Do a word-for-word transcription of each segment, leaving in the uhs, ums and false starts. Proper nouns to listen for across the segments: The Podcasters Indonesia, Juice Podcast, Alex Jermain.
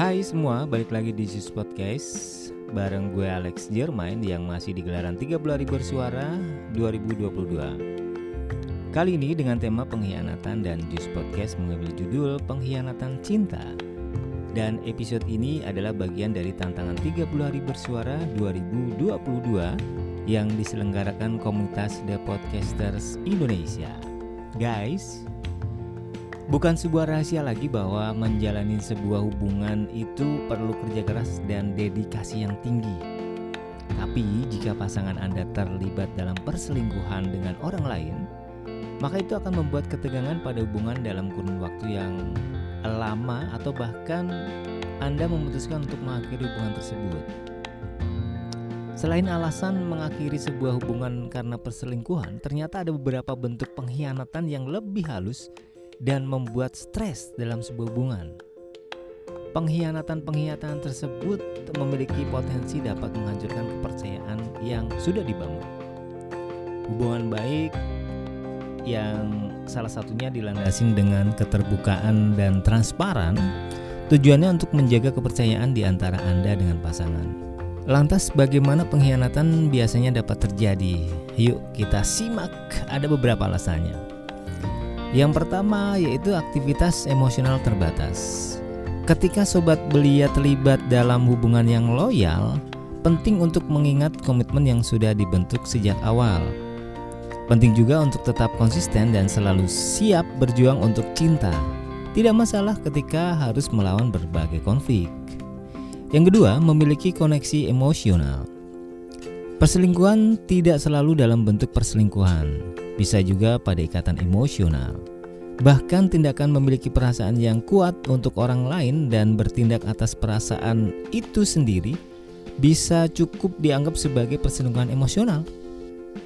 Hai semua, balik lagi di Juice Podcast bareng gue Alex Jermain yang masih di gelaran tiga puluh hari bersuara dua ribu dua puluh dua. Kali ini dengan tema pengkhianatan, dan Juice Podcast mengambil judul Pengkhianatan Cinta. Dan episode ini adalah bagian dari tantangan tiga puluh hari bersuara dua ribu dua puluh dua yang diselenggarakan komunitas The Podcasters Indonesia. Guys, bukan sebuah rahasia lagi bahwa menjalani sebuah hubungan itu perlu kerja keras dan dedikasi yang tinggi. Tapi jika pasangan Anda terlibat dalam perselingkuhan dengan orang lain, maka itu akan membuat ketegangan pada hubungan dalam kurun waktu yang lama, atau bahkan Anda memutuskan untuk mengakhiri hubungan tersebut. Selain alasan mengakhiri sebuah hubungan karena perselingkuhan, ternyata ada beberapa bentuk pengkhianatan yang lebih halus dan membuat stres dalam sebuah hubungan. Pengkhianatan-pengkhianatan tersebut memiliki potensi dapat menghancurkan kepercayaan yang sudah dibangun. Hubungan baik yang salah satunya dilandasi dengan keterbukaan dan transparan, tujuannya untuk menjaga kepercayaan di antara Anda dengan pasangan. Lantas bagaimana pengkhianatan biasanya dapat terjadi? Yuk kita simak, ada beberapa alasannya. Yang pertama yaitu aktivitas emosional terbatas. Ketika sobat belia terlibat dalam hubungan yang loyal, penting untuk mengingat komitmen yang sudah dibentuk sejak awal. Penting juga untuk tetap konsisten dan selalu siap berjuang untuk cinta. Tidak masalah ketika harus melawan berbagai konflik. Yang kedua, memiliki koneksi emosional. Perselingkuhan tidak selalu dalam bentuk perselingkuhan. Bisa juga pada ikatan emosional. Bahkan tindakan memiliki perasaan yang kuat untuk orang lain dan bertindak atas perasaan itu sendiri bisa cukup dianggap sebagai perselingkuhan emosional.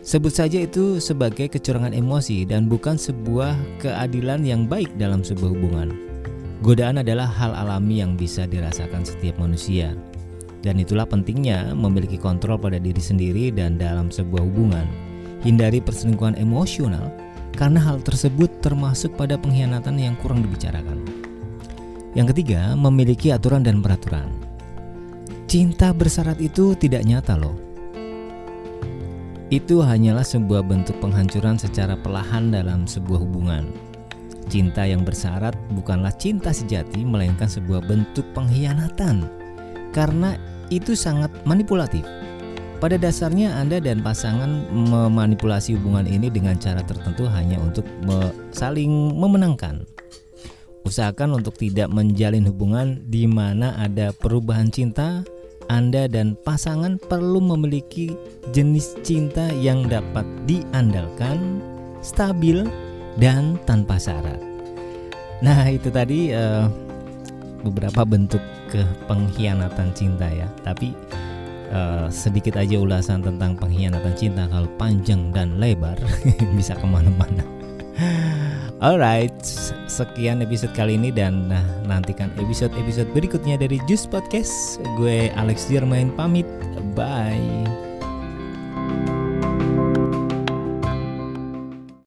Sebut saja itu sebagai kecurangan emosi dan bukan sebuah keadilan yang baik dalam sebuah hubungan. Godaan adalah hal alami yang bisa dirasakan setiap manusia. Dan itulah pentingnya memiliki kontrol pada diri sendiri dan dalam sebuah hubungan. Hindari perselingkuhan emosional karena hal tersebut termasuk pada pengkhianatan yang kurang dibicarakan. Yang ketiga, memiliki aturan dan peraturan. Cinta bersyarat itu tidak nyata loh. Itu hanyalah sebuah bentuk penghancuran secara perlahan dalam sebuah hubungan. Cinta yang bersyarat bukanlah cinta sejati, melainkan sebuah bentuk pengkhianatan karena itu sangat manipulatif. Pada dasarnya Anda dan pasangan memanipulasi hubungan ini dengan cara tertentu hanya untuk me- saling memenangkan. Usahakan untuk tidak menjalin hubungan di mana ada perubahan cinta. Anda dan pasangan perlu memiliki jenis cinta yang dapat diandalkan, stabil, dan tanpa syarat. Nah, itu tadi uh, beberapa bentuk pengkhianatan cinta ya. Tapi Uh, sedikit aja ulasan tentang pengkhianatan cinta, kalau panjang dan lebar bisa kemana-mana. Alright, sekian episode kali ini dan nah, nantikan episode-episode berikutnya dari Juice Podcast. Gue Alex Jermain pamit, bye.